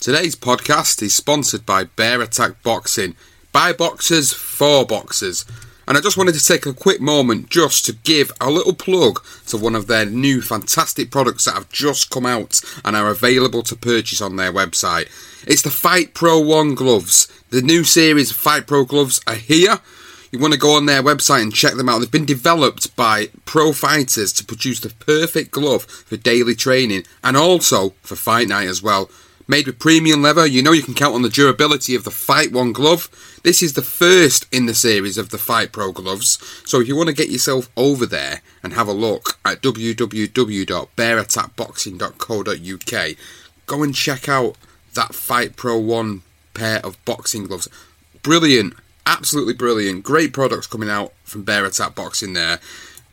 Today's podcast is sponsored by Bear Attack Boxing. By boxers, for boxers. And I just wanted to take a quick moment just to give a little plug to one of their new fantastic products that have just come out and are available to purchase on their website. It's the Fight Pro 1 gloves. The new series of Fight Pro gloves are here. You want to go on their website and check them out. They've been developed by pro fighters to produce the perfect glove for daily training and also for fight night as well. Made with premium leather, you know you can count on the durability of the Fight 1 glove. This is the first in the series of the Fight Pro gloves. So if you want to get yourself over there and have a look at www.bearattackboxing.co.uk, go and check out that Fight Pro 1 pair of boxing gloves. Brilliant, absolutely brilliant. Great products coming out from Bear Attack Boxing there.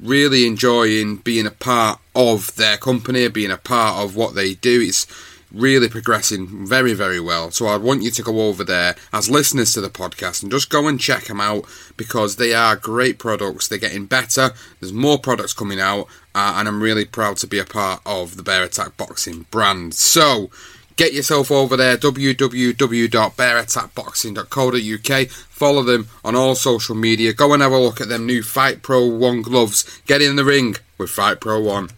Really enjoying being a part of their company, being a part of what they do. It's really progressing very, very well. So I want you to go over there as listeners to the podcast and just go and check them out, because they are great products. They're getting better. There's more products coming out, and I'm really proud to be a part of the Bear Attack Boxing brand. So get yourself over there, www.bearattackboxing.co.uk. Follow them on all social media. Go and have a look at them new Fight Pro 1 gloves. Get in the ring with Fight Pro 1.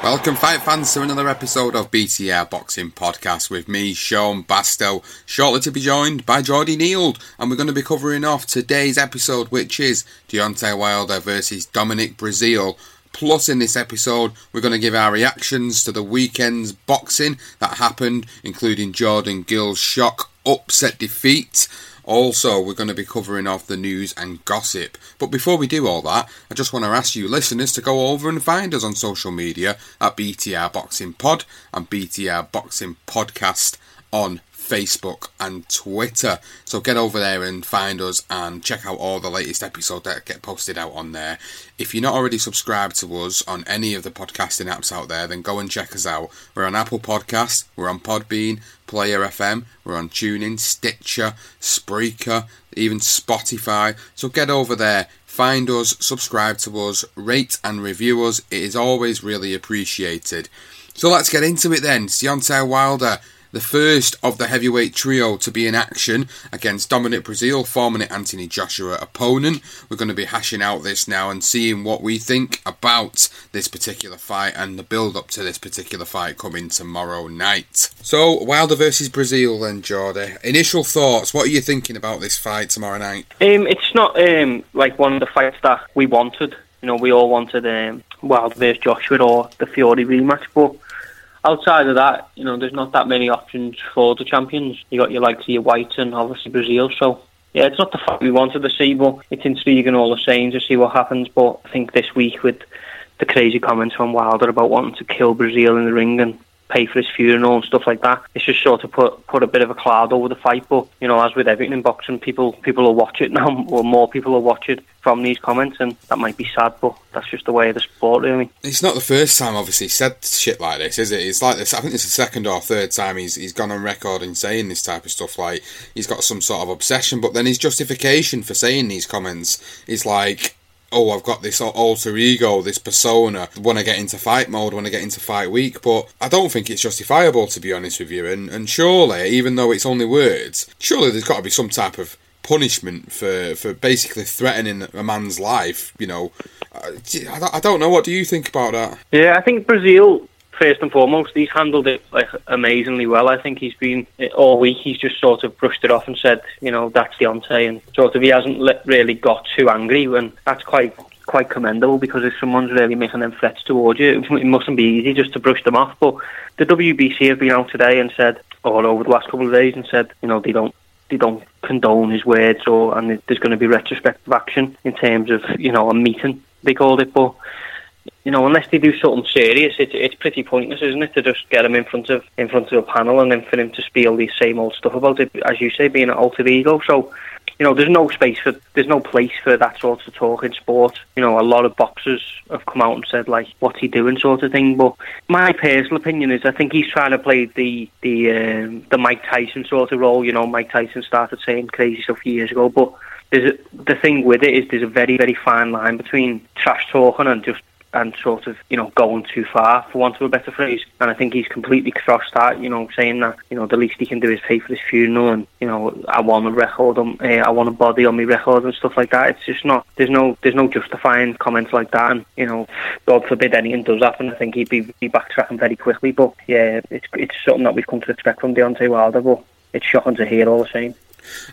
Welcome, fight fans, to another episode of BTR Boxing Podcast with me, Sean Basto, shortly to be joined by Jordy Neald, and we're going to be covering off today's episode, which is Deontay Wilder versus Dominic Brazil. Plus, in this episode, we're going to give our reactions to the weekend's boxing that happened, including Jordan Gill's shock upset defeat. Also, we're going to be covering off the news and gossip. But before we do all that, I just want to ask you listeners to go over and find us on social media at BTR Boxing Pod and BTR Boxing Podcast on Facebook and Twitter. So get over there and find us and check out all the latest episodes that get posted out on there. If you're not already subscribed to us on any of the podcasting apps out there, then go and check us out. We're on Apple Podcasts, we're on Podbean, Player FM, we're on TuneIn, Stitcher, Spreaker, even Spotify. So get over there, find us, subscribe to us, rate and review us. It is always really appreciated. So let's get into it then. Deontay Wilder, the first of the heavyweight trio to be in action against Dominic Brazil, formerly Anthony Joshua opponent. We're going to be hashing out this now and seeing what we think about this particular fight and the build-up to this particular fight coming tomorrow night. So, Wilder versus Brazil then, Jordy. Initial thoughts, what are you thinking about this fight tomorrow night? It's not like one of the fights that we wanted. You know, we all wanted Wilder versus Joshua or the Fury rematch, but outside of that, you know, there's not that many options for the champions. You got your likes of your White and obviously Brazil, so yeah, it's not the fight we wanted to see, but it's intriguing all the same to see what happens. But I think this week, with the crazy comments from Wilder about wanting to kill Brazil in the ring and pay for his funeral and stuff like that, it's just sort of put a bit of a cloud over the fight. But, you know, as with everything in boxing, people will watch it now, or more people will watch it from these comments, and that might be sad, but that's just the way of the sport, really. It's not the first time, obviously, he said shit like this, is it? It's like this, I think it's the second or third time he's gone on record and saying this type of stuff, like he's got some sort of obsession. But then his justification for saying these comments is like, oh, I've got this alter ego, this persona, when I get into fight mode, when I get into fight week. But I don't think it's justifiable, to be honest with you. And surely, even though it's only words, surely there's got to be some type of punishment for basically threatening a man's life, you know. I don't know. What do you think about that? Yeah, I think Brazil, first and foremost, he's handled it like amazingly well. I think he's been, all week, he's just sort of brushed it off and said, you know, that's Deontay, and sort of he hasn't really got too angry, and that's quite commendable, because if someone's really making them threats towards you, it mustn't be easy just to brush them off. But the WBC have been out today and said, or over the last couple of days, and said, you know, they don't condone his words, and there's going to be retrospective action in terms of, you know, a meeting, they called it. But you know, unless they do something serious, it's pretty pointless, isn't it, to just get him in front of a panel and then for him to spiel the same old stuff about it, as you say, being an alter ego. So, you know, there's no place for that sort of talk in sport. You know, a lot of boxers have come out and said, like, what's he doing, sort of thing. But my personal opinion is, I think he's trying to play the Mike Tyson sort of role. You know, Mike Tyson started saying crazy stuff years ago, but the thing with it is there's a very, very fine line between trash talking and sort of, you know, going too far, for want of a better phrase. And I think he's completely crossed that, you know, saying that, you know, the least he can do is pay for his funeral, and, you know, I want a body on my record and stuff like that. It's just not, there's no justifying comments like that, and, you know, God forbid anything does happen, I think he'd be backtracking very quickly. But yeah, it's something that we've come to expect from Deontay Wilder, but it's shocking to hear all the same.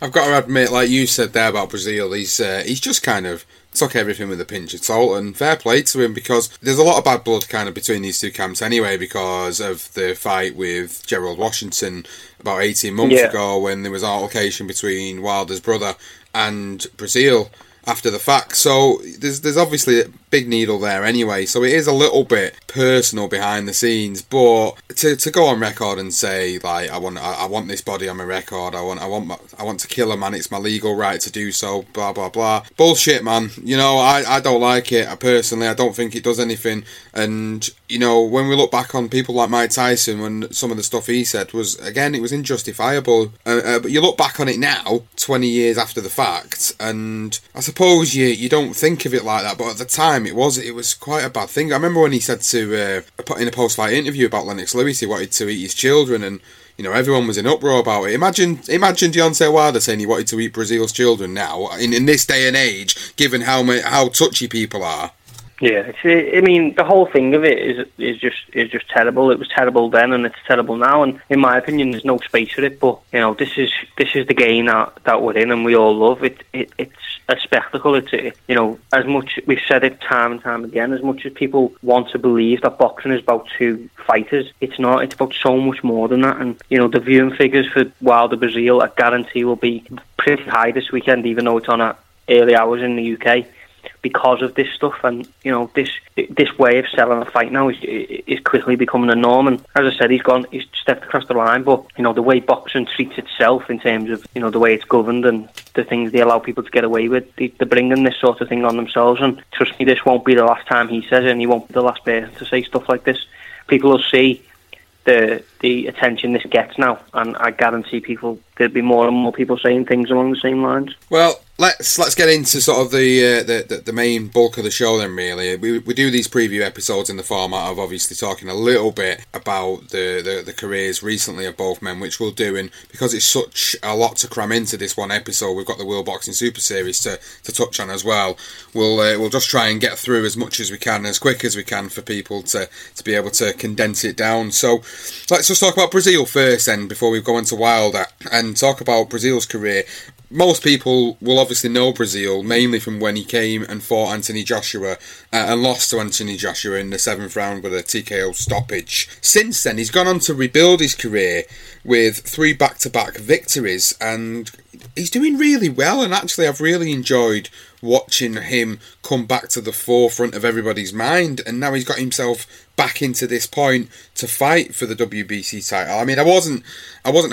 I've got to admit, like you said there about Brazil, he's just kind of took everything with a pinch of salt, and fair play to him, because there's a lot of bad blood kind of between these two camps anyway, because of the fight with Gerald Washington about 18 months ago, when there was an altercation between Wilder's brother and Brazil after the fact. So there's obviously a big needle there anyway, so it is a little bit personal behind the scenes. But to go on record and say, like, I want this body on my record, I want to kill a man, it's my legal right to do so, blah blah blah, bullshit, man. You know, I don't like it. I don't think it does anything. And, you know, when we look back on people like Mike Tyson, when some of the stuff he said was, again, it was unjustifiable, but you look back on it now, 20 years after the fact, and I suppose you don't think of it like that, but at the time it was quite a bad thing. I remember when he said to in a post-fight interview about Lennox Lewis, he wanted to eat his children, and, you know, everyone was in uproar about it. Imagine Deontay Wilder saying he wanted to eat Brazil's children now, in this day and age, given how touchy people are. Yeah, I mean, the whole thing of it is just terrible. It was terrible then, and it's terrible now. And in my opinion, there's no space for it. But, you know, this is the game that we're in, and we all love it. It's a spectacle. You know, as much, we've said it time and time again, as much as people want to believe that boxing is about two fighters, it's not. It's about so much more than that. And, you know, the viewing figures for Wilder Brazil, I guarantee, will be pretty high this weekend, even though it's on at early hours in the UK, because of this stuff. And, you know, this way of selling a fight now is quickly becoming a norm. And as I said, he's stepped across the line. But, you know, the way boxing treats itself in terms of, you know, the way it's governed and the things they allow people to get away with, they're bringing this sort of thing on themselves. And trust me, this won't be the last time he says it, and he won't be the last person to say stuff like this. People will see the attention this gets now, and I guarantee there'll be more and more people saying things along the same lines. Well, let's get into sort of the main bulk of the show then, really. We do these preview episodes in the format of obviously talking a little bit about the careers recently of both men, which we'll do, and because it's such a lot to cram into this one episode, we've got the World Boxing Super Series to touch on as well. We'll just try and get through as much as we can, as quick as we can, for people to be able to condense it down. So let's just talk about Brazil first then, before we go into Wilder, and talk about Brazil's career. most people will obviously know Brazil mainly from when he came and fought Anthony Joshua and lost to Anthony Joshua in the 7th round with a TKO stoppage. Since then, he's gone on to rebuild his career with 3 back-to-back victories, and he's doing really well. And actually, I've really enjoyed watching him come back to the forefront of everybody's mind, and now he's got himself back into this point to fight for the WBC title. I mean, I wasn't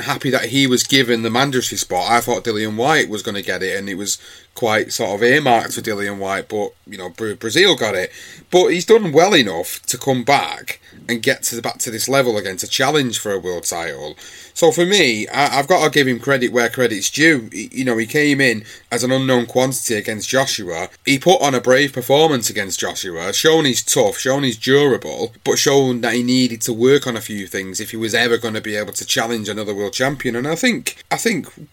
happy that he was given the mandatory spot. I thought Dillian White was going to get it, and it was quite sort of earmarked for Dillian White, but, you know, Brazil got it. But he's done well enough to come back and get to back to this level again, to challenge for a world title. So for me, I've got to give him credit where credit's due. You know, he came in as an unknown quantity against Joshua. He put on a brave performance against Joshua, shown he's tough, shown he's durable, but shown that he needed to work on a few things if he was ever going to be able to challenge another world champion. And I think,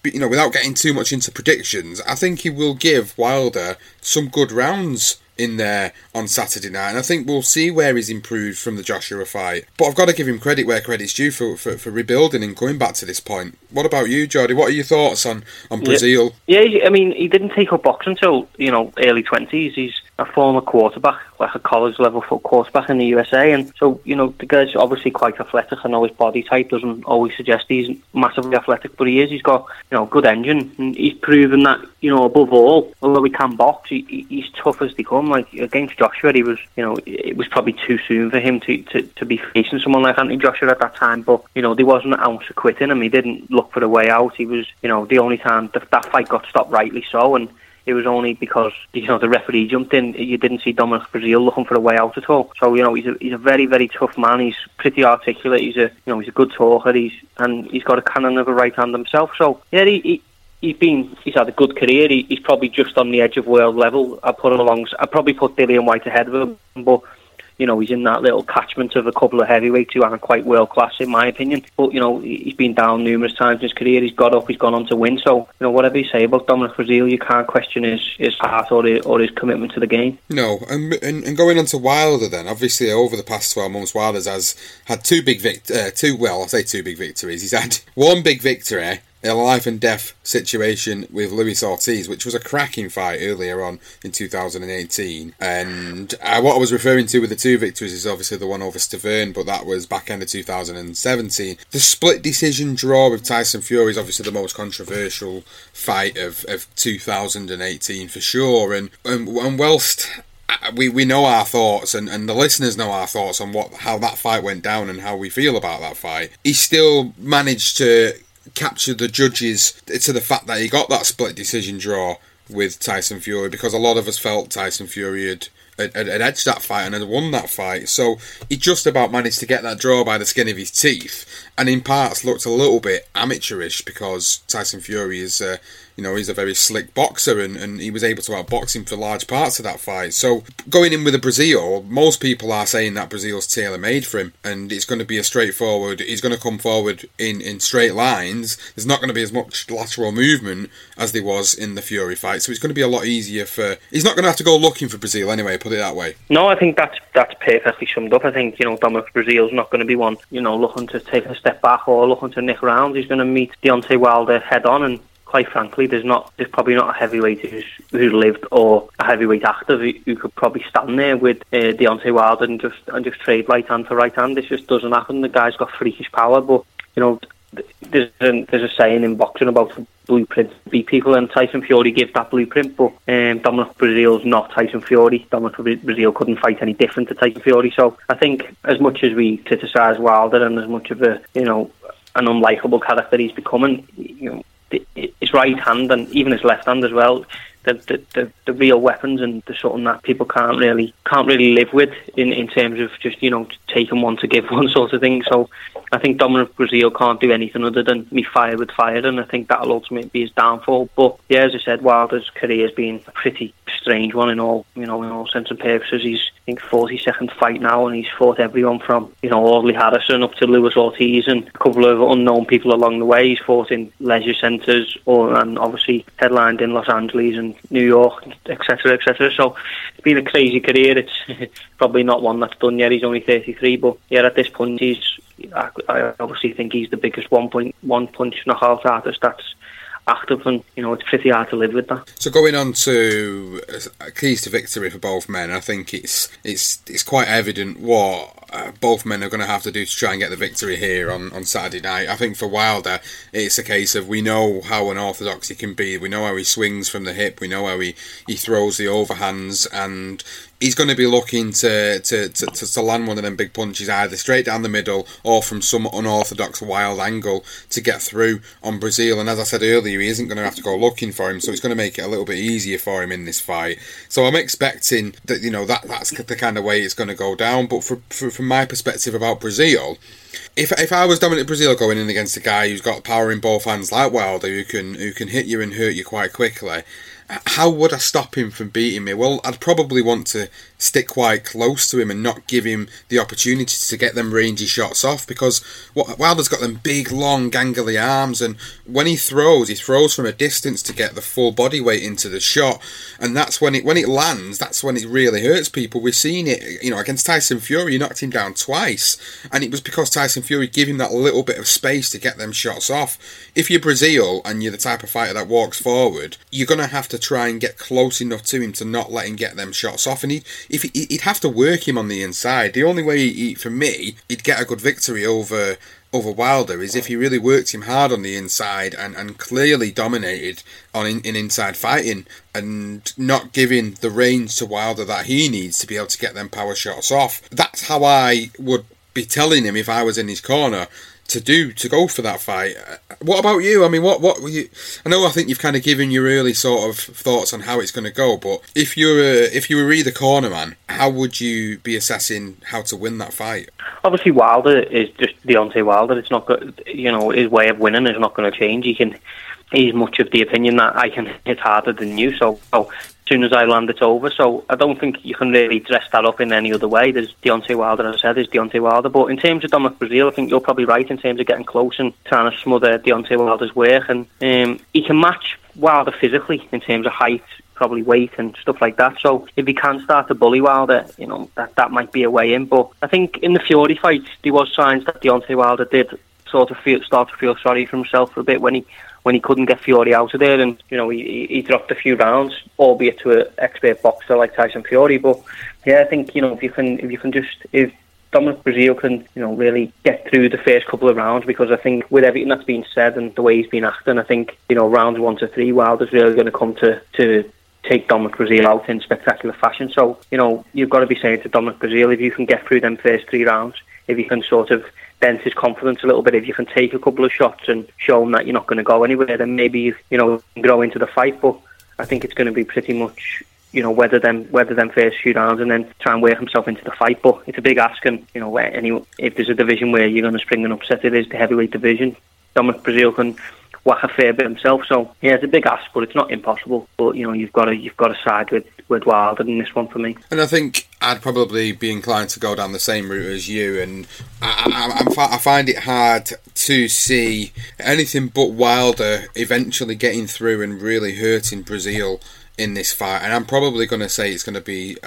you know, without getting too much into predictions, I think he will give Wilder some good rounds in there on Saturday night, and I think we'll see where he's improved from the Joshua fight. But I've got to give him credit where credit's due for rebuilding and going back to this point. What about you, Jordy? What are your thoughts on Brazil? Yeah, I mean, he didn't take up boxing until, you know, early 20s. He's a former quarterback, like a college-level quarterback in the USA, and so, you know, the guy's obviously quite athletic. I know his body type doesn't always suggest he's massively athletic, but he is. He's got, you know, good engine, and he's proven that, you know, above all, although he can box, he's tough as they come. Like, against Joshua, he was, you know, it was probably too soon for him to be facing someone like Anthony Joshua at that time, but, you know, there wasn't an ounce of quitting him. He didn't look for a way out. He was, you know, the only time that fight got stopped, rightly so, and it was only because, you know, the referee jumped in. You didn't see Dominic Brazil looking for a way out at all. So, you know, he's a very, very tough man. He's pretty articulate. He's a, you know, he's a good talker. He's got a cannon of a right hand himself. So yeah, he's had a good career. He's probably just on the edge of world level. I probably put Dillian White ahead of him, but, you know, he's in that little catchment of a couple of heavyweights who aren't quite world-class, in my opinion. But, you know, he's been down numerous times in his career. He's got up, he's gone on to win. So, you know, whatever you say about Dominic Brazil, you can't question his heart or his commitment to the game. No, and going on to Wilder then, obviously over the past 12 months, Wilder's has had two big victories. He's had one big victory, a life and death situation with Luis Ortiz, which was a cracking fight earlier on in 2018. And what I was referring to with the two victories is obviously the one over Stavern, but that was back end of 2017. The split decision draw with Tyson Fury is obviously the most controversial fight of 2018 for sure. And whilst we know our thoughts, and the listeners know our thoughts on how that fight went down and how we feel about that fight, he still managed to captured the judges to the fact that he got that split decision draw with Tyson Fury, because a lot of us felt Tyson Fury had edged that fight and had won that fight. So he just about managed to get that draw by the skin of his teeth, and in parts looked a little bit amateurish, because Tyson Fury is, you know, he's a very slick boxer, and he was able to outbox him for large parts of that fight. So going in with a Brazil, most people are saying that Brazil's tailor-made for him, and it's going to be a straightforward, he's going to come forward in straight lines. There's not going to be as much lateral movement as there was in the Fury fight, so it's going to be a lot easier he's not going to have to go looking for Brazil anyway, put it that way. No, I think that's perfectly summed up. I think, you know, Dominic Brazil's not going to be one, you know, looking to take a step back or looking to nick rounds. He's going to meet Deontay Wilder head on, and quite frankly, there's probably not a heavyweight who's lived or a heavyweight active who could probably stand there with Deontay Wilder and just trade right hand for right hand. This just doesn't happen. The guy's got freakish power, but, you know, there's a saying in boxing about blueprint to beat people, and Tyson Fury gives that blueprint, but Dominic Brazil's not Tyson Fury. Dominic Brazil couldn't fight any different to Tyson Fury. So I think as much as we criticise Wilder and as much of a, you know, an unlikable character he's becoming, you know, his right hand and even his left hand as well, the real weapons, and the something that people can't really live with in terms of just, you know, taking one to give one sort of thing. So I think Dominic Brazil can't do anything other than be fired with fire, and I think that'll ultimately be his downfall. But yeah, as I said, Wilder's career has been a pretty strange one in all, you know, in all sense and purposes. He's, I think, 42nd fight now, and he's fought everyone from, you know, Audley Harrison up to Luis Ortiz and a couple of unknown people along the way. He's fought in leisure centres and obviously headlined in Los Angeles and New York, etc., etc. So it's been a crazy career. It's probably not one that's done yet. He's only 33, but yeah, at this point, I obviously think he's the biggest one punch knockout artist that's backed up, and you know it's pretty hard to live with that. So going on to keys to victory for both men, I think it's quite evident what both men are going to have to do to try and get the victory here on Saturday night. I think for Wilder, it's a case of we know how unorthodox he can be. We know how he swings from the hip. We know how he throws the overhands, and he's going to be looking to land one of them big punches either straight down the middle or from some unorthodox wild angle to get through on Brazil. And as I said earlier, he isn't going to have to go looking for him, so it's going to make it a little bit easier for him in this fight. So I'm expecting that, you know, that's the kind of way it's going to go down. But from my perspective about Brazil, if I was Dominic Brazil going in against a guy who's got power in both hands like Wilder, who can hit you and hurt you quite quickly, how would I stop him from beating me? Well, I'd probably want to stick quite close to him and not give him the opportunity to get them rangy shots off, because Wilder's got them big, long, gangly arms, and when he throws from a distance to get the full body weight into the shot, and that's when it lands, that's when it really hurts people. We've seen it, you know, against Tyson Fury, he knocked him down twice, and it was because Tyson Fury gave him that little bit of space to get them shots off. If you're Brazil and you're the type of fighter that walks forward, you're going to have to try and get close enough to him to not let him get them shots off, and he'd have to work him on the inside. The only way he'd get a good victory over Wilder is if he really worked him hard on the inside and clearly dominated in inside fighting and not giving the range to Wilder that he needs to be able to get them power shots off. That's how I would be telling him if I was in his corner to go for that fight. What about you? I mean, what were you? I think you've kind of given your early sort of thoughts on how it's going to go, but if you were either corner man, how would you be assessing how to win that fight? Obviously, Wilder is just Deontay Wilder. It's not good, you know, his way of winning is not going to change. He's much of the opinion that I can hit harder than you, so as soon as I land it's over. So I don't think you can really dress that up in any other way. There's Deontay Wilder, as I said, is Deontay Wilder. But in terms of Dominic Brazil, I think you're probably right in terms of getting close and trying to smother Deontay Wilder's work. And he can match Wilder physically in terms of height, probably weight and stuff like that. So if he can start to bully Wilder, you know, that might be a way in. But I think in the Fury fight, there was signs that Deontay Wilder did sort of start to feel sorry for himself for a bit when he couldn't get Fury out of there, and you know he dropped a few rounds, albeit to an expert boxer like Tyson Fury. But yeah, I think, you know, if Dominic Brazil can, you know, really get through the first couple of rounds, because I think with everything that's been said and the way he's been acting, I think, you know, rounds 1 to 3, Wilder's really going to come to take Dominic Brazil out in spectacular fashion. So you know you've got to be saying to Dominic Brazil, if you can get through them first 3 rounds, if you can sort of dent his confidence a little bit, if you can take a couple of shots and show him that you're not going to go anywhere, then maybe, you know, grow into the fight. But I think it's going to be pretty much, you know, weather them first few rounds and then try and work himself into the fight. But it's a big ask, and you know, if there's a division where you're going to spring an upset, it is the heavyweight division. Dominic Brazil can whack a fair bit himself, so yeah, it's a big ask, but it's not impossible. But you know, you've got to side with Wilder in this one for me. And I think I'd probably be inclined to go down the same route as you, and I find it hard to see anything but Wilder eventually getting through and really hurting Brazil in this fight. And I'm probably going to say it's going to be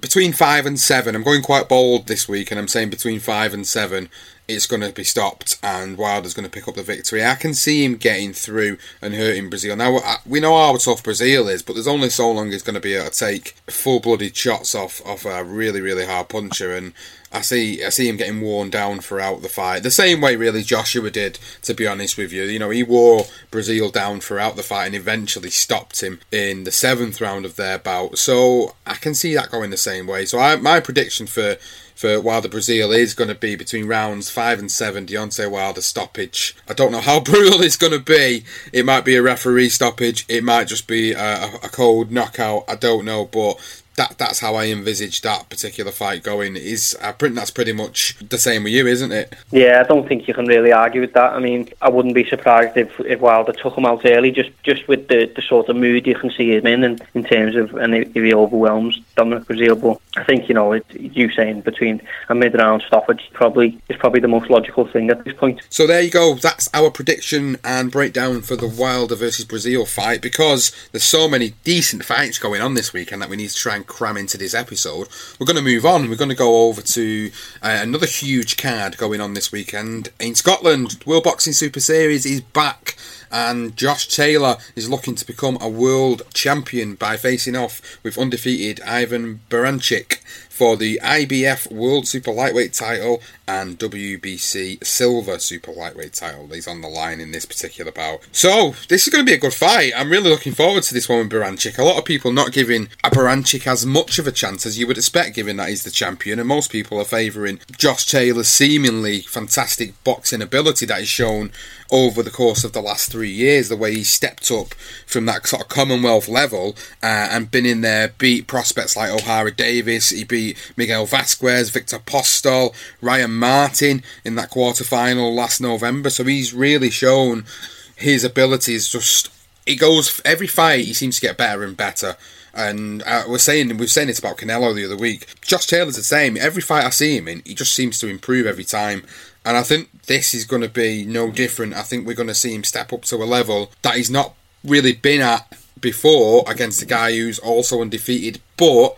between 5 and 7. I'm going quite bold this week, and I'm saying between 5 and 7 it's going to be stopped and Wilder's going to pick up the victory. I can see him getting through and hurting Brazil. Now, we know how tough Brazil is, but there's only so long he's going to be able to take full-blooded shots off a really, really hard puncher, and I see him getting worn down throughout the fight. The same way, really, Joshua did, to be honest with you. You know, he wore Brazil down throughout the fight and eventually stopped him in the 7th round of their bout. So I can see that going the same way. So my prediction for Wilder Brazil is going to be between rounds 5 and 7, Deontay Wilder stoppage. I don't know how brutal it's going to be. It might be a referee stoppage. It might just be a cold knockout. I don't know, but that's how I envisage that particular fight going. That's pretty much the same with you, isn't it? Yeah, I don't think you can really argue with that. I mean, I wouldn't be surprised if Wilder took him out early, just with the sort of mood you can see him in terms of, and if he overwhelms Dominic Brazil. But I think, you know, you saying between a mid-round stoppage is probably the most logical thing at this point. So there you go. That's our prediction and breakdown for the Wilder versus Brazil fight, because there's so many decent fights going on this weekend that we need to try and cram into this episode. We're going to move on. We're going to go over to another huge card going on this weekend in Scotland. World Boxing Super Series is back. And Josh Taylor is looking to become a world champion by facing off with undefeated Ivan Baranchyk for the IBF World Super Lightweight title and WBC Silver Super Lightweight title. He's on the line in this particular bout. So, this is going to be a good fight. I'm really looking forward to this one with Baranchyk. A lot of people not giving Baranchyk as much of a chance as you would expect, given that he's the champion, and most people are favouring Josh Taylor's seemingly fantastic boxing ability that he's shown over the course of the last 3 years, the way he stepped up from that sort of Commonwealth level and been in there, beat prospects like O'Hara Davis, he beat Miguel Vasquez, Viktor Postol, Ryan Martin in that quarterfinal last November. So he's really shown his abilities. Just, he goes, every fight he seems to get better and better. And we were saying this about Canelo the other week. Josh Taylor's the same. Every fight I see him in, he just seems to improve every time. And I think this is going to be no different. I think we're going to see him step up to a level that he's not really been at before against a guy who's also undefeated. But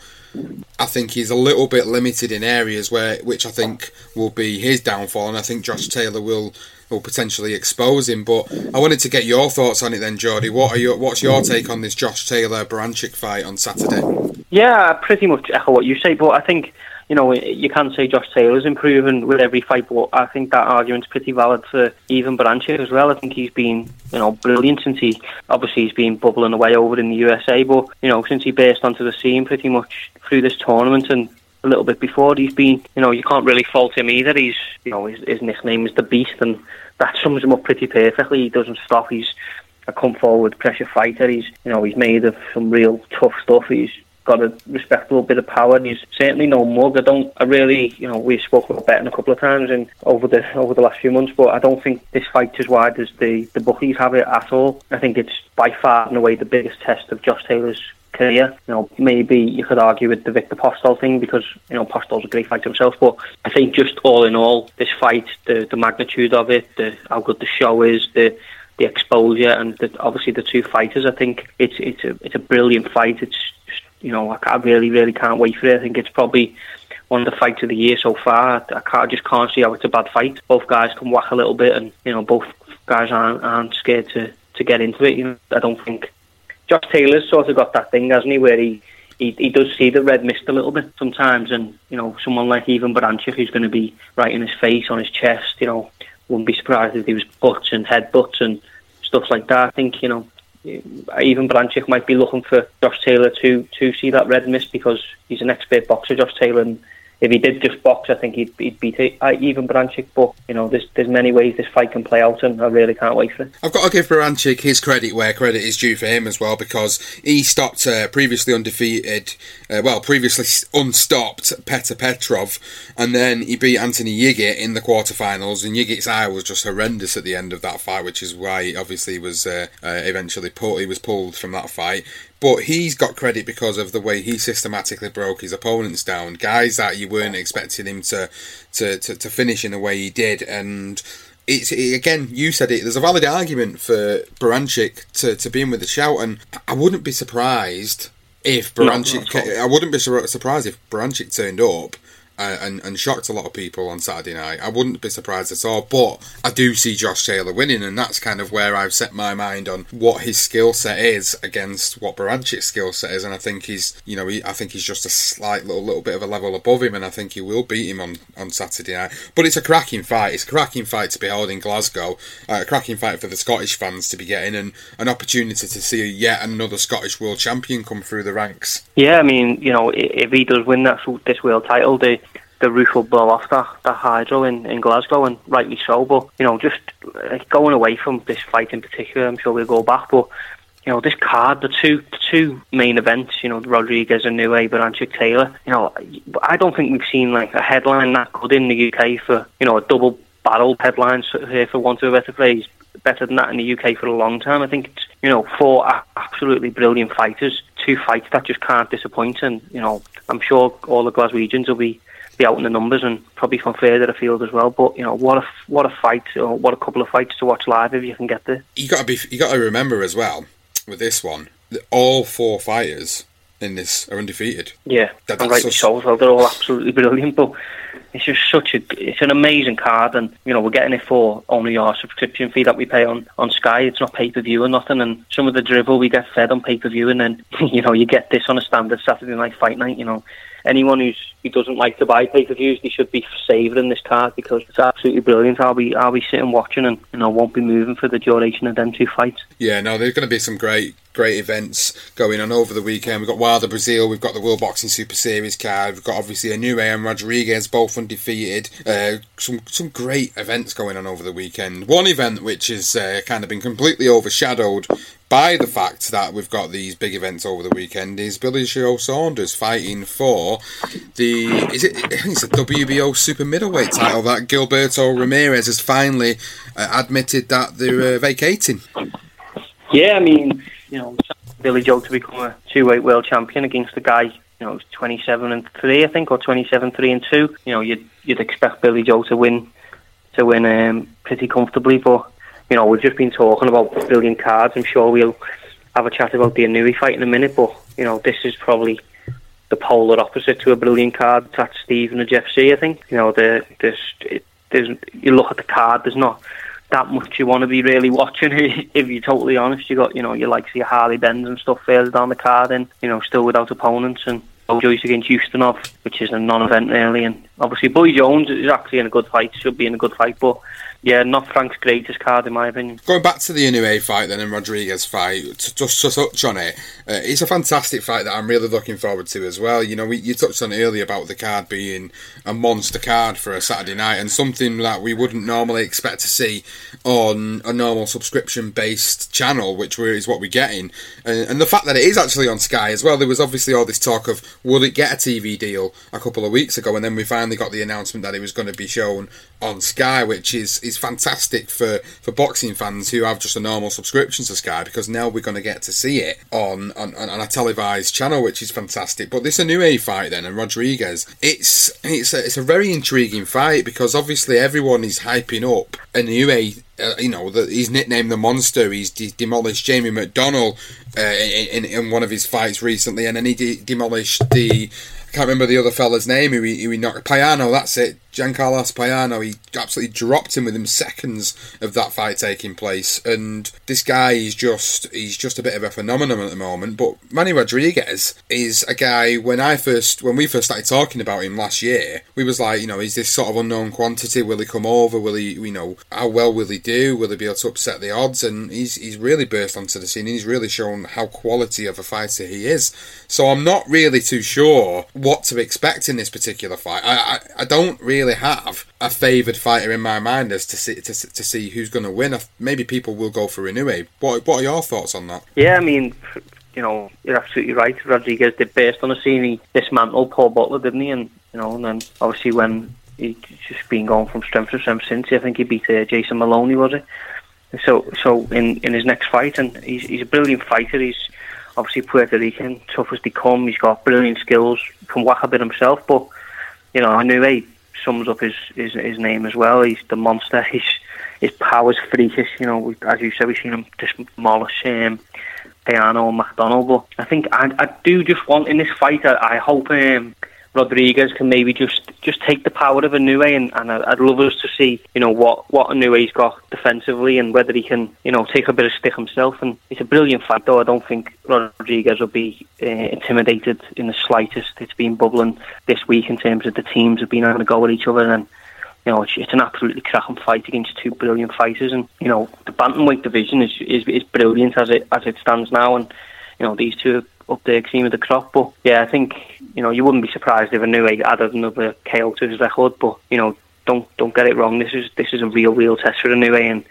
I think he's a little bit limited in areas which I think will be his downfall. And I think Josh Taylor will potentially expose him. But I wanted to get your thoughts on it then, Jordy. What's your take on this Josh Taylor-Baranchyk fight on Saturday? Yeah, pretty much echo what you say. But I think, you know, you can say Josh Taylor's improving with every fight, but I think that argument's pretty valid for even Baranchyk as well. I think he's been, you know, brilliant since he's been bubbling away over in the USA, but, you know, since he burst onto the scene pretty much through this tournament and a little bit before, he's been, you know, you can't really fault him either. He's, you know, his nickname is The Beast, and that sums him up pretty perfectly. He doesn't stop. He's a come-forward pressure fighter. He's, you know, he's made of some real tough stuff. He's got a respectable bit of power, and he's certainly no mug. I really, you know, we've spoken about betting a couple of times and over the last few months, but I don't think this fight's as wide as the bookies have it at all. I think it's by far and away the biggest test of Josh Taylor's career. You know, maybe you could argue with the Viktor Postol thing, because, you know, Postol's a great fighter himself, but I think just all in all, this fight, the magnitude of it, how good the show is, the exposure, and obviously the two fighters, I think it's a brilliant fight. It's, you know, I really, really can't wait for it. I think it's probably one of the fights of the year so far. I just can't see how it's a bad fight. Both guys can whack a little bit, and, you know, both guys aren't scared to get into it. You know, I don't think Josh Taylor's sort of got that thing, hasn't he, where he does see the red mist a little bit sometimes, and, you know, someone like Ivan Baranchyk, who's going to be right in his face, on his chest, you know, wouldn't be surprised if he was butts and headbutts and stuff like that. I think, you know, even Baranchyk might be looking for Josh Taylor to see that red mist, because he's an expert boxer, Josh Taylor, and if he did just box, I think he'd beat even Baranchyk. But, you know, there's many ways this fight can play out, and I really can't wait for it. I've got to give Baranchyk his credit where credit is due for him as well, because he stopped previously unstopped Petr Petrov, and then he beat Anthony Yigit in the quarterfinals, and Yigit's eye was just horrendous at the end of that fight, which is why he obviously was eventually pulled from that fight. But he's got credit because of the way he systematically broke his opponents down, guys that you weren't expecting him to finish in the way he did. And again, you said it, there's a valid argument for Baranchyk to be in with a shout, and I wouldn't be surprised if Baranchyk turned up and shocked a lot of people on Saturday night. I wouldn't be surprised at all, but I do see Josh Taylor winning, and that's kind of where I've set my mind on what his skill set is against what Barancyk's skill set is, and I think he's just a slight little bit of a level above him, and I think he will beat him on Saturday night. But it's a cracking fight. It's a cracking fight to be held in Glasgow, a cracking fight for the Scottish fans to be getting, and an opportunity to see yet another Scottish world champion come through the ranks. Yeah, I mean, you know, if he does win this world title, the roof will blow off that hydro in Glasgow, and rightly so. But, you know, just going away from this fight in particular, I'm sure we'll go back, but, you know, this card, the two main events, you know, Rodriguez and Inoue, Baranchyk, Taylor, you know, I don't think we've seen, like, a headline that good in the UK for, you know, a double-barrelled headline, for want of a better phrase, better than that in the UK for a long time. I think it's, you know, four absolutely brilliant fighters, two fights that just can't disappoint, and, you know, I'm sure all the Glaswegians will be out in the numbers, and probably from further afield as well. But, you know, what a fight, or what a couple of fights to watch live if you can get there. You got to remember as well with this one that all four fighters in this are undefeated. Yeah, and rightly so. They're all absolutely brilliant. But, it's just such a, it's an amazing card, and you know, we're getting it for only our subscription fee that we pay on Sky. It's not pay-per-view or nothing, and some of the drivel we get fed on pay-per-view, and then, you know, you get this on a standard Saturday night fight night. You know, anyone who doesn't like to buy pay-per-views, they should be savouring this card, because it's absolutely brilliant. I'll be sitting watching, and you know, won't be moving for the duration of them two fights. Yeah, no, there's going to be some great events going on over the weekend. We've got Wilder Brazil, we've got the World Boxing Super Series card, we've got obviously Inoue and Rodriguez, both undefeated. Some great events going on over the weekend. One event which has kind of been completely overshadowed by the fact that we've got these big events over the weekend is Billy Joe Saunders fighting for the, I think it's a WBO super middleweight title that Gilberto Ramirez has finally admitted that they're vacating. Yeah, I mean, you know, Billy Joe to become a two-weight world champion against a guy, you know, who's 27-3, I think, or 27-3-2. You know, you'd expect Billy Joe to win pretty comfortably, but you know, we've just been talking about brilliant cards. I'm sure we'll have a chat about the Inoue fight in a minute, but, you know, this is probably the polar opposite to a brilliant card. That's Steve and the Jeff C, I think. You know, you look at the card, there's not that much you want to be really watching, if you're totally honest. You got, you know, you like see Harley Benz and stuff further down the card, and, you know, still without opponents, and Joyce against Houstonov, which is a non-event really, and obviously Boy Jones is actually in a good fight, should be in a good fight, but yeah, not Frank's greatest card in my opinion. Going back to the Inoue fight then and Rodriguez fight, just to touch on it, it's a fantastic fight that I'm really looking forward to as well. You know, you touched on it earlier about the card being a monster card for a Saturday night, and something that we wouldn't normally expect to see on a normal subscription-based channel, which is what we're getting. And the fact that it is actually on Sky as well, there was obviously all this talk of would it get a TV deal a couple of weeks ago, and then we finally got the announcement that it was going to be shown on Sky, which is fantastic for boxing fans who have just a normal subscription to Sky, because now we're going to get to see it on a televised channel, which is fantastic. But this Inoue fight then and Rodriguez, it's a very intriguing fight, because obviously everyone is hyping up Inoue. You know, he's nicknamed the Monster. He's demolished Jamie McDonnell in one of his fights recently, and then he demolished the, I can't remember the other fella's name who he knocked, Payano, that's it, Giancarlo Payano. He absolutely dropped him within seconds of that fight taking place, and this guy is just a bit of a phenomenon at the moment. But Manny Rodriguez is a guy, when we first started talking about him last year, we was like, you know, he's this sort of unknown quantity. Will he come over? Will he, you know, how well will he do? Will he be able to upset the odds? And he's really burst onto the scene, and he's really shown how quality of a fighter he is. So I'm not really too sure what to expect in this particular fight. I don't really have a favoured fighter in my mind as to see who's going to win. Maybe people will go for Inoue. What are your thoughts on that? Yeah, I mean, you know, you're absolutely right. Rodriguez did burst on the scene. He dismantled Paul Butler, didn't he? And you know, and then obviously when he's just been going from strength to strength since. I think he beat Jason Maloney, was it? So in his next fight, and he's a brilliant fighter. He's obviously Puerto Rican, tough as they come. He's got brilliant skills. Can whack a bit himself, but you know, Inoue sums up his name as well. He's the Monster. His power's freakish. You know, as you said, we've seen him demolish Payano and McDonald. But I think I do just want in this fight, I hope Rodriguez can maybe just take the power of Inoue, and I'd love us to see, you know, what Inoue's got defensively, and whether he can, you know, take a bit of stick himself. And it's a brilliant fight, though. I don't think Rodriguez will be intimidated in the slightest. It's been bubbling this week in terms of the teams have been having a go at each other, and you know, it's an absolutely cracking fight against two brilliant fighters. And you know, the bantamweight division is brilliant as it stands now, and you know, these two are up there cream of the crop. But yeah, I think, you know, you wouldn't be surprised if Inoue added another KO to his record. But you know, don't get it wrong. This is a real test for Inoue, and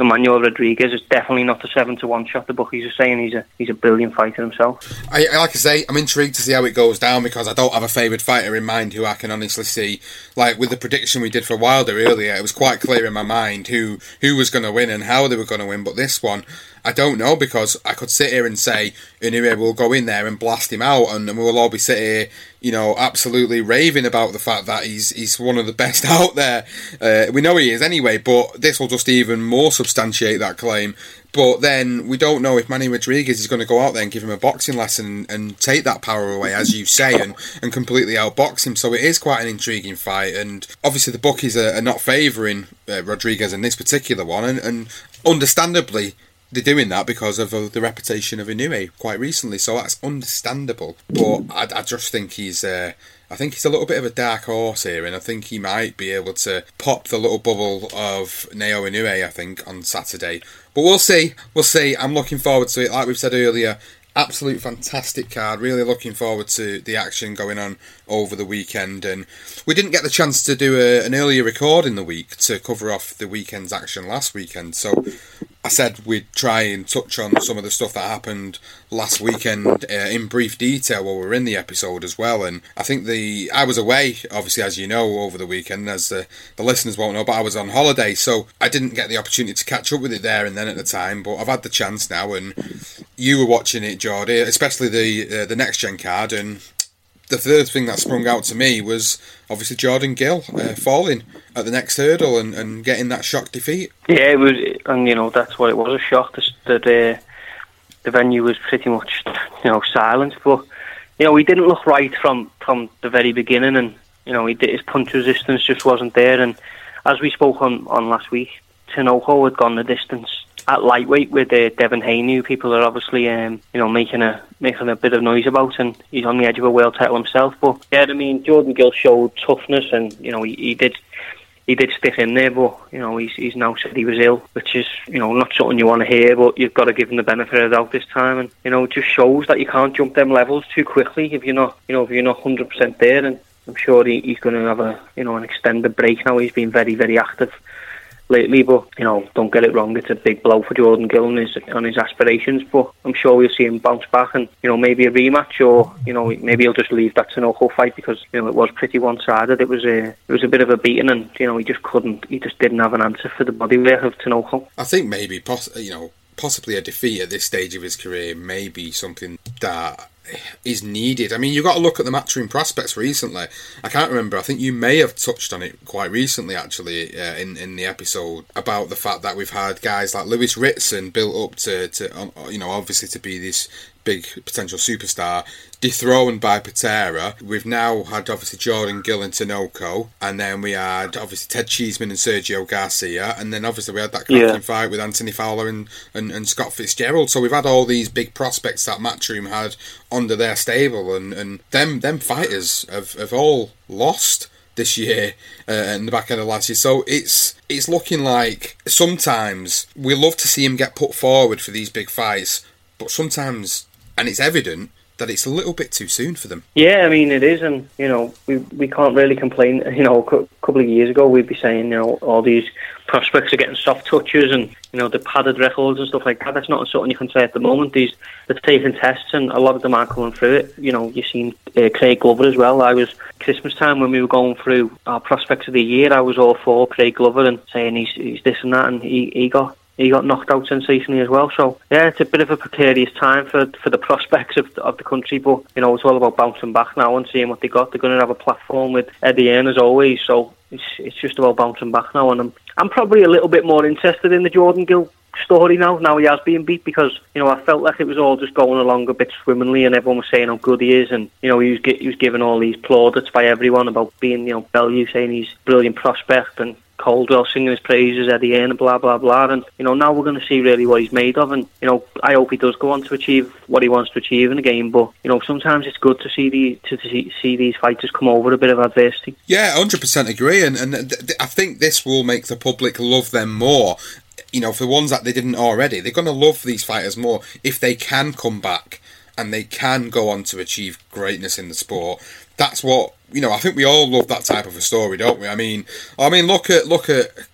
Emmanuel Rodriguez is definitely not the 7-1 shot the bookies are saying. He's a brilliant fighter himself. I'm intrigued to see how it goes down, because I don't have a favoured fighter in mind who I can honestly see. Like with the prediction we did for Wilder earlier, it was quite clear in my mind who was going to win and how they were going to win. But this one, I don't know, because I could sit here and say Inoue will go in there and blast him out, and we'll all be sitting here you know, absolutely raving about the fact that he's one of the best out there. We know he is anyway, but this will just even more substantiate that claim. But then we don't know if Manny Rodriguez is going to go out there and give him a boxing lesson and take that power away, as you say, and completely outbox him. So it is quite an intriguing fight. And obviously the bookies are not favouring Rodriguez in this particular one. And understandably, they're doing that because of the reputation of Inoue quite recently. So that's understandable. But I just think he's a little bit of a dark horse here, and I think he might be able to pop the little bubble of Naoya Inoue, I think, on Saturday. But we'll see. We'll see. I'm looking forward to it. Like we've said earlier, absolute fantastic card. Really looking forward to the action going on over the weekend. And we didn't get the chance to do an earlier record in the week to cover off the weekend's action last weekend. So I said we'd try and touch on some of the stuff that happened last weekend in brief detail while we were in the episode as well. And I think I was away, obviously, as you know, over the weekend, as the listeners won't know, but I was on holiday, so I didn't get the opportunity to catch up with it there and then at the time, but I've had the chance now, and you were watching it, Jordy, especially the Next Gen card, and the third thing that sprung out to me was obviously Jordan Gill falling at the next hurdle and getting that shock defeat. Yeah, it was, and you know that's what it was—a shock that the venue was pretty much, you know, silent. But you know he didn't look right from the very beginning, and you know his punch resistance just wasn't there. And as we spoke on last week, Tenochtitl had gone the distance at lightweight with Devin Haney, who people are obviously making a bit of noise about, and he's on the edge of a world title himself. But yeah, I mean Jordan Gill showed toughness, and you know he did stick in there. But you know he's now said he was ill, which is, you know, not something you want to hear, but you've got to give him the benefit of the doubt this time. And you know it just shows that you can't jump them levels too quickly if you're not 100% there. And I'm sure he's going to have an extended break now. He's been very, very active lately, but you know, don't get it wrong, it's a big blow for Jordan Gill and his aspirations. But I'm sure we'll see him bounce back, and you know, maybe a rematch, or you know, maybe he'll just leave that Tenochtitl fight, because you know it was pretty one-sided. It was a bit of a beating, and you know, he just didn't have an answer for the bodywork of Tenochtitl. I think maybe possibly a defeat at this stage of his career may be something that is needed. I mean, you've got to look at the matchroom prospects recently. I can't remember. I think you may have touched on it quite recently, actually, in the episode, about the fact that we've had guys like Lewis Ritson built up to you know, obviously to be this big potential superstar, dethroned by Patera. We've now had, obviously, Jordan Gill and Tinoco, and then we had, obviously, Ted Cheeseman and Sergio Garcia, and then, obviously, we had that cracking fight with Anthony Fowler and Scott Fitzgerald. So we've had all these big prospects that Matchroom had under their stable, and them fighters have all lost this year in the back end of last year. So it's looking like sometimes we love to see him get put forward for these big fights, but sometimes, and it's evident, that it's a little bit too soon for them. Yeah, I mean, it is, and, you know, we can't really complain. You know, a couple of years ago, we'd be saying, you know, all these prospects are getting soft touches and, you know, the padded records and stuff like that. That's not something you can say at the moment. They're taking tests, and a lot of them are coming through it. You know, you've seen Craig Glover as well. I was, Christmas time, when we were going through our prospects of the year, I was all for Craig Glover and saying he's this and that, and he got knocked out sensationally as well. So yeah, it's a bit of a precarious time for the prospects of the country, but you know, it's all about bouncing back now and seeing what they got. They're going to have a platform with Eddie Hearn as always, so it's just about bouncing back now. And I'm probably a little bit more interested in the Jordan Gill story now he has been beat, because you know, I felt like it was all just going along a bit swimmingly, and everyone was saying how good he is, and you know, he was given all these plaudits by everyone about being, you know, Bellew saying he's a brilliant prospect, and Caldwell singing his praises, Eddie Hearn, blah blah blah. And you know, now we're going to see really what he's made of, and you know, I hope he does go on to achieve what he wants to achieve in the game. But you know, sometimes it's good to see these fighters come over a bit of adversity. Yeah, 100% agree, and I think this will make the public love them more. You know, for the ones that they didn't already, they're going to love these fighters more if they can come back and they can go on to achieve greatness in the sport. That's what, you know, I think we all love that type of a story, don't we? I mean, look at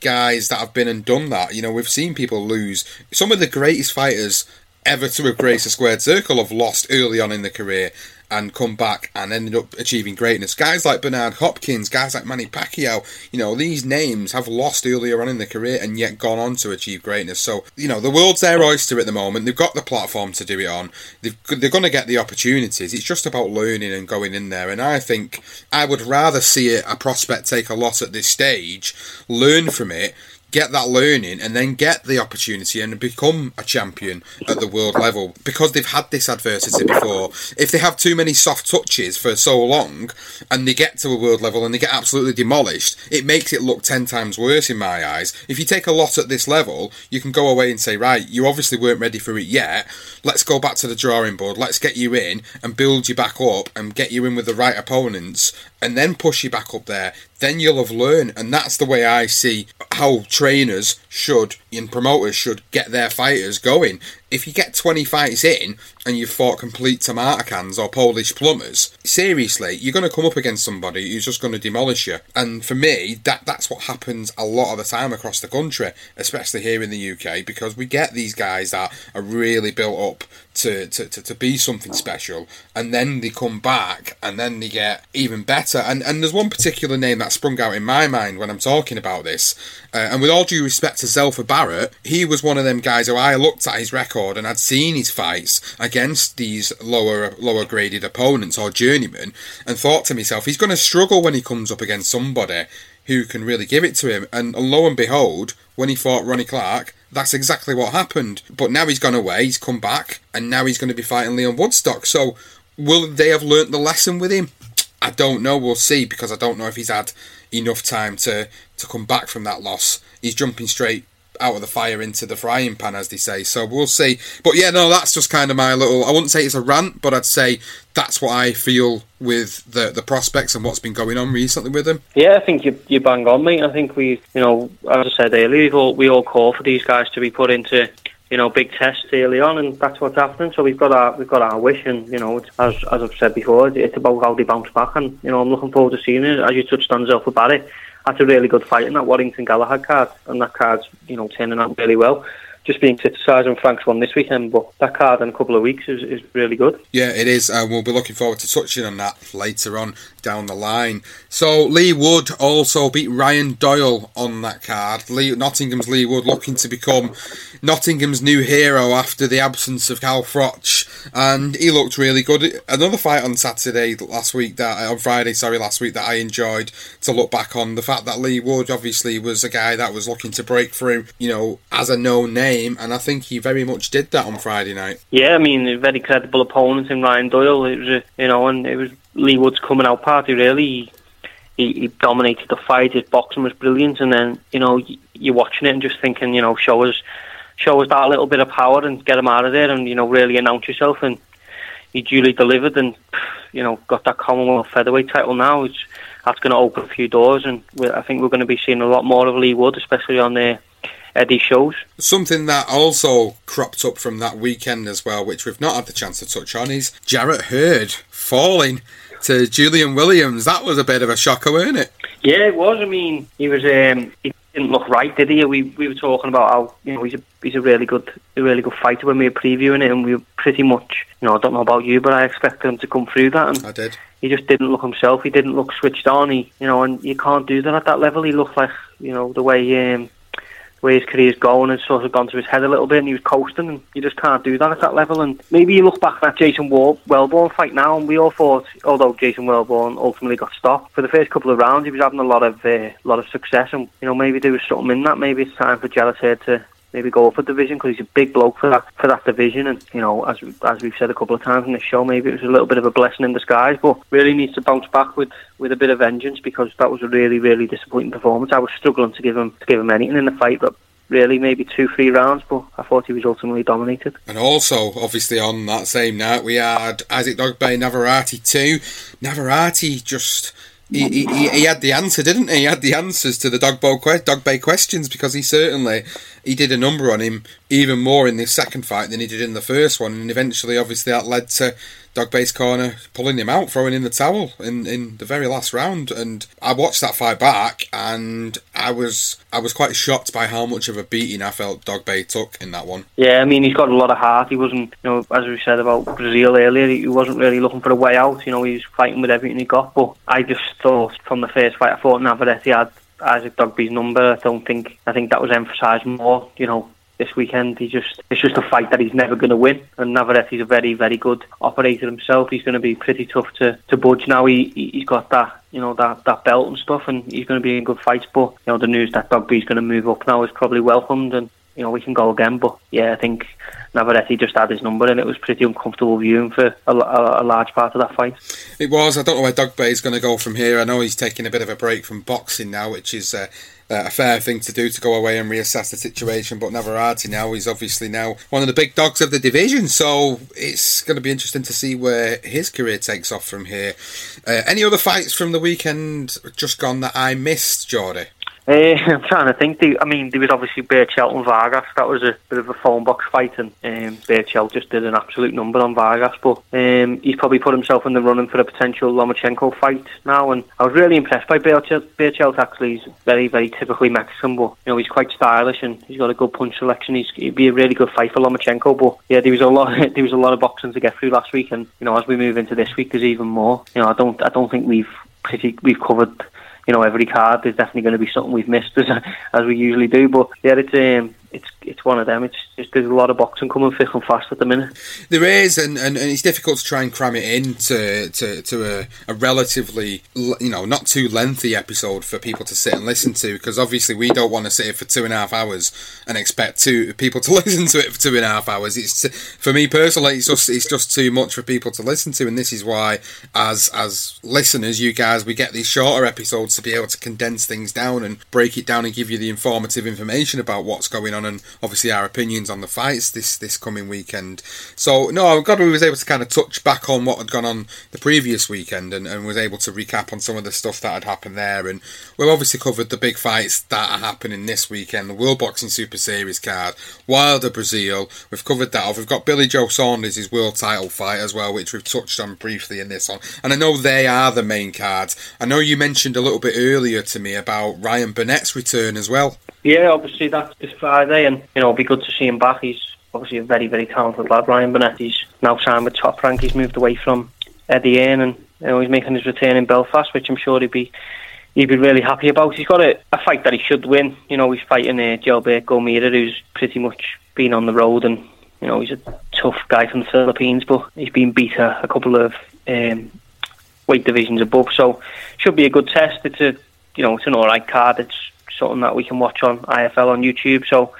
guys that have been and done that. You know, we've seen people lose. Some of the greatest fighters ever to have graced a squared circle have lost early on in their career and come back and ended up achieving greatness. Guys like Bernard Hopkins, guys like Manny Pacquiao, you know, these names have lost earlier on in their career and yet gone on to achieve greatness. So, you know, the world's their oyster at the moment. They've got the platform to do it on. They're going to get the opportunities. It's just about learning and going in there. And I think I would rather see a prospect take a lot at this stage, learn from it, get that learning, and then get the opportunity and become a champion at the world level, because they've had this adversity before. If they have too many soft touches for so long and they get to a world level and they get absolutely demolished, it makes it look 10 times worse in my eyes. If you take a lot at this level, you can go away and say, right, you obviously weren't ready for it yet. Let's go back to the drawing board. Let's get you in and build you back up and get you in with the right opponents and then push you back up there. Then you'll have learned. And that's the way I see how trainers should and promoters should get their fighters going. If you get 20 fights in and you've fought complete tomato cans or Polish plumbers, seriously, you're going to come up against somebody who's just going to demolish you. And for me, that's what happens a lot of the time across the country, especially here in the UK, because we get these guys that are really built up to be something special, and then they come back and then they get even better. And there's one particular name that sprung out in my mind when I'm talking about this, and with all due respect to Zelfa Barrett, he was one of them guys who I looked at his record and I'd seen his fights against these lower graded opponents or journeymen and thought to myself, he's going to struggle when he comes up against somebody who can really give it to him. And lo and behold, when he fought Ronnie Clark, that's exactly what happened. But now he's gone away, he's come back, and now he's going to be fighting Leon Woodstock. So will they have learnt the lesson with him? I don't know, we'll see, because I don't know if he's had enough time to come back from that loss. He's jumping straight out of the fire into the frying pan, as they say, so we'll see. But yeah, no, that's just kind of my little, I wouldn't say it's a rant, but I'd say that's what I feel with the prospects and what's been going on recently with them. Yeah, I think you bang on, mate. I think we, you know, as I said earlier, we all call for these guys to be put into, you know, big tests early on, and that's what's happening. So we've got our wish, and you know, it's, as I've said before, it's about how they bounce back. And you know, I'm looking forward to seeing it. As you touched on, Zelfa Barrett, that's a really good fight in that Warrington Galahad card, and that card's, you know, turning out really well. Just being criticised on Frank's one this weekend, but that card in a couple of weeks is really good. Yeah, it is, and we'll be looking forward to touching on that later on down the line. So Leigh Wood also beat Ryan Doyle on that card. Nottingham's Leigh Wood looking to become Nottingham's new hero after the absence of Cal Froch, and he looked really good. Another fight on Friday, that I enjoyed to look back on. The fact that Leigh Wood obviously was a guy that was looking to break through, you know, as a known name. And I think he very much did that on Friday night. Yeah, I mean, a very credible opponent in Ryan Doyle. It was, you know, and it was Leigh Wood's coming out party, really. He dominated the fight. His boxing was brilliant. And then, you know, you're watching it and just thinking, you know, show us that little bit of power and get him out of there and, you know, really announce yourself. And he duly delivered and, you know, got that Commonwealth featherweight title now. That's going to open a few doors. And I think we're going to be seeing a lot more of Leigh Wood, especially on the Eddie shows. Something that also cropped up from that weekend as well, which we've not had the chance to touch on, is Jarrett Hurd falling to Julian Williams. That was a bit of a shocker, wasn't it? Yeah, it was. I mean, he was. He didn't look right, did he? We were talking about how, you know, he's a really good fighter when we were previewing it, and we were pretty much, you know, I don't know about you, but I expected him to come through that. And I did. He just didn't look himself. He didn't look switched on. He, you know, and you can't do that at that level. He looked like, you know, the way. Where his career's going has sort of gone to his head a little bit, and he was coasting, and you just can't do that at that level. And maybe you look back at that Jason Wellborn fight now, and we all thought, although Jason Wellborn ultimately got stopped for the first couple of rounds, he was having a lot of success, and you know, maybe there was something in that. Maybe it's time for Jarrett Hurd to maybe go up a division, because he's a big bloke for that division. And you know, as we've said a couple of times in the show, maybe it was a little bit of a blessing in disguise, but really needs to bounce back with a bit of vengeance, because that was a really, really disappointing performance. I was struggling to give him anything in the fight, but really maybe 2-3 rounds, but I thought he was ultimately dominated. And also, obviously, on that same night, we had Isaac Dogbe Navarrete 2. Navarrete just... He had the answer, didn't he? He had the answers to the Dogbe questions, because he certainly he did a number on him even more in this second fight than he did in the first one, and eventually obviously that led to Dogface Corner pulling him out, throwing in the towel in the very last round. And I watched that fight back and I was quite shocked by how much of a beating I felt Dogface took in that one. Yeah, I mean, he's got a lot of heart. He wasn't, you know, as we said about Brazil earlier, he wasn't really looking for a way out. You know, he was fighting with everything he got. But I just thought from the first fight, I thought Navarrete had Isaac Dogby's number. I think that was emphasised more, you know, this weekend. It's just a fight that he's never going to win, and Navarrete's a very, very good operator himself. He's going to be pretty tough to budge now. He's got that, you know, that belt and stuff, and he's going to be in good fights. But, you know, the news that Dogby's going to move up now is probably welcomed, and, you know, we can go again. But yeah, I think Navarrete just had his number, and it was pretty uncomfortable viewing for a large part of that fight. It was. I don't know where Dogface is going to go from here. I know he's taking a bit of a break from boxing now, which is a fair thing to do, to go away and reassess the situation. But Navarrete now is obviously now one of the big dogs of the division, so it's going to be interesting to see where his career takes off from here. Any other fights from the weekend just gone that I missed, Jordy? I'm trying to think. There was obviously Berchelt and Vargas. That was a bit of a phone box fight, and Berchelt just did an absolute number on Vargas. But he's probably put himself in the running for a potential Lomachenko fight now. And I was really impressed by Berchelt actually. He's very, very typically Mexican, but, you know, he's quite stylish and he's got a good punch selection. It'd be a really good fight for Lomachenko. But yeah, there was a lot of boxing to get through last week, and, you know, as we move into this week, there's even more. You know, I don't think we've covered, you know, every card. There's definitely going to be something we've missed, as we usually do. But yeah, it's one of them. It's just, there's a lot of boxing coming thick and fast at the minute. There is, and it's difficult to try and cram it in to a relatively, you know, not too lengthy episode for people to sit and listen to, because obviously we don't want to sit here for 2.5 hours and expect people to listen to it for 2.5 hours. It's, for me personally, it's just too much for people to listen to, and this is why, as listeners, you guys, we get these shorter episodes to be able to condense things down and break it down and give you the informative information about what's going on and obviously our opinions on the fights this coming weekend. So, no, I'm glad we was able to kind of touch back on what had gone on the previous weekend and was able to recap on some of the stuff that had happened there. And we've obviously covered the big fights that are happening this weekend, the World Boxing Super Series card, Wilder Brazil, we've covered that off. We've got Billy Joe Saunders' his world title fight as well, which we've touched on briefly in this one. And I know they are the main cards. I know you mentioned a little bit earlier to me about Ryan Burnett's return as well. Yeah, obviously that's this Friday, and, you know, it'll be good to see him back. He's obviously a very, very talented lad, Ryan Burnett. He's now signed with Top Rank. He's moved away from Eddie Hearn, and, you know, he's making his return in Belfast, which I'm sure he'd be really happy about. He's got a fight that he should win. You know, he's fighting Gilbert Gomira, who's pretty much been on the road, and, you know, he's a tough guy from the Philippines, but he's been beat a couple of weight divisions above, so should be a good test. It's a, you know, it's an alright card. It's something that we can watch on IFL on YouTube, so,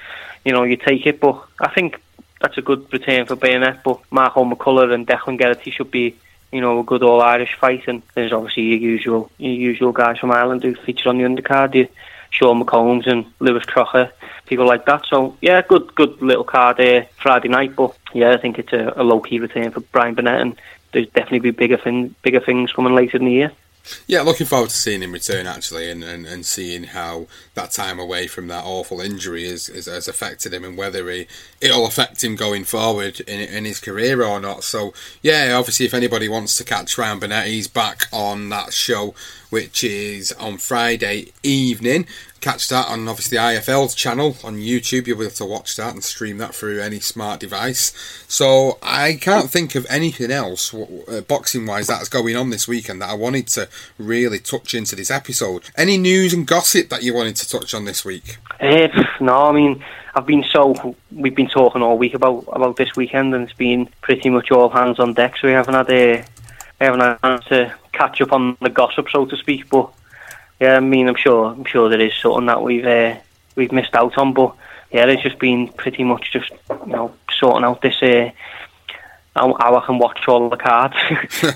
you know, you take it. But I think that's a good return for Burnett. But Marco McCullough and Declan Geraghty should be, you know, a good all-Irish fight. And there's obviously your usual guys from Ireland who feature on the undercard, your Sean McCombs and Lewis Crocker, people like that. So yeah, good little card there Friday night. But yeah, I think it's a low-key return for Brian Burnett, and there's definitely be bigger things coming later in the year. Yeah, looking forward to seeing him return, actually, and seeing how that time away from that awful injury has affected him, and whether it'll affect him going forward in his career or not. So, yeah, obviously, if anybody wants to catch Ryan Burnett, he's back on that show, which is on Friday evening. Catch that on, obviously, IFL's channel on YouTube. You'll be able to watch that and stream that through any smart device. So I can't think of anything else, boxing-wise, that's going on this weekend that I wanted to really touch into this episode. Any news and gossip that you wanted to touch on this week? No, I mean, we've been talking all week about this weekend, and it's been pretty much all hands on deck, so we haven't had a chance to catch up on the gossip, so to speak. But yeah, I mean, I'm sure there is something that we've missed out on, but yeah, it's just been pretty much just, you know, sorting out this how I can watch all the cards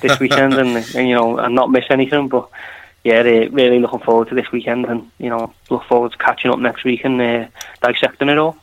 this weekend, and you know, and not miss anything. But yeah, really looking forward to this weekend, and, you know, look forward to catching up next week and dissecting it all.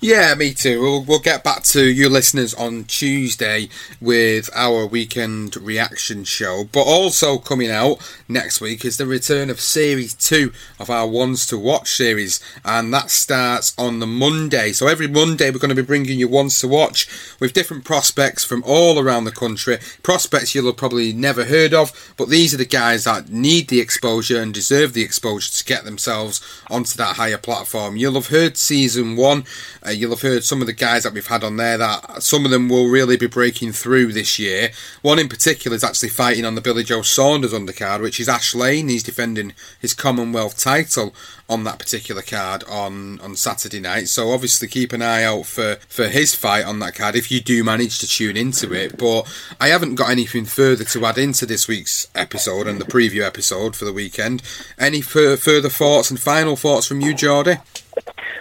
Yeah, me too. We'll get back to you listeners on Tuesday with our weekend reaction show. But also coming out next week is the return of Series 2 of our Ones to Watch series. And that starts on the Monday. So every Monday we're going to be bringing you Ones to Watch with different prospects from all around the country. Prospects you'll have probably never heard of. But these are the guys that need the exposure and deserve the exposure to get themselves onto that higher platform. You'll have heard Season 1. You'll have heard some of the guys that we've had on there that some of them will really be breaking through this year. One in particular is actually fighting on the Billy Joe Saunders undercard, which is Ash Lane. He's defending his Commonwealth title on that particular card on Saturday night. So obviously keep an eye out for his fight on that card if you do manage to tune into it. But I haven't got anything further to add into this week's episode and the preview episode for the weekend. Any further thoughts and final thoughts from you, Jordy?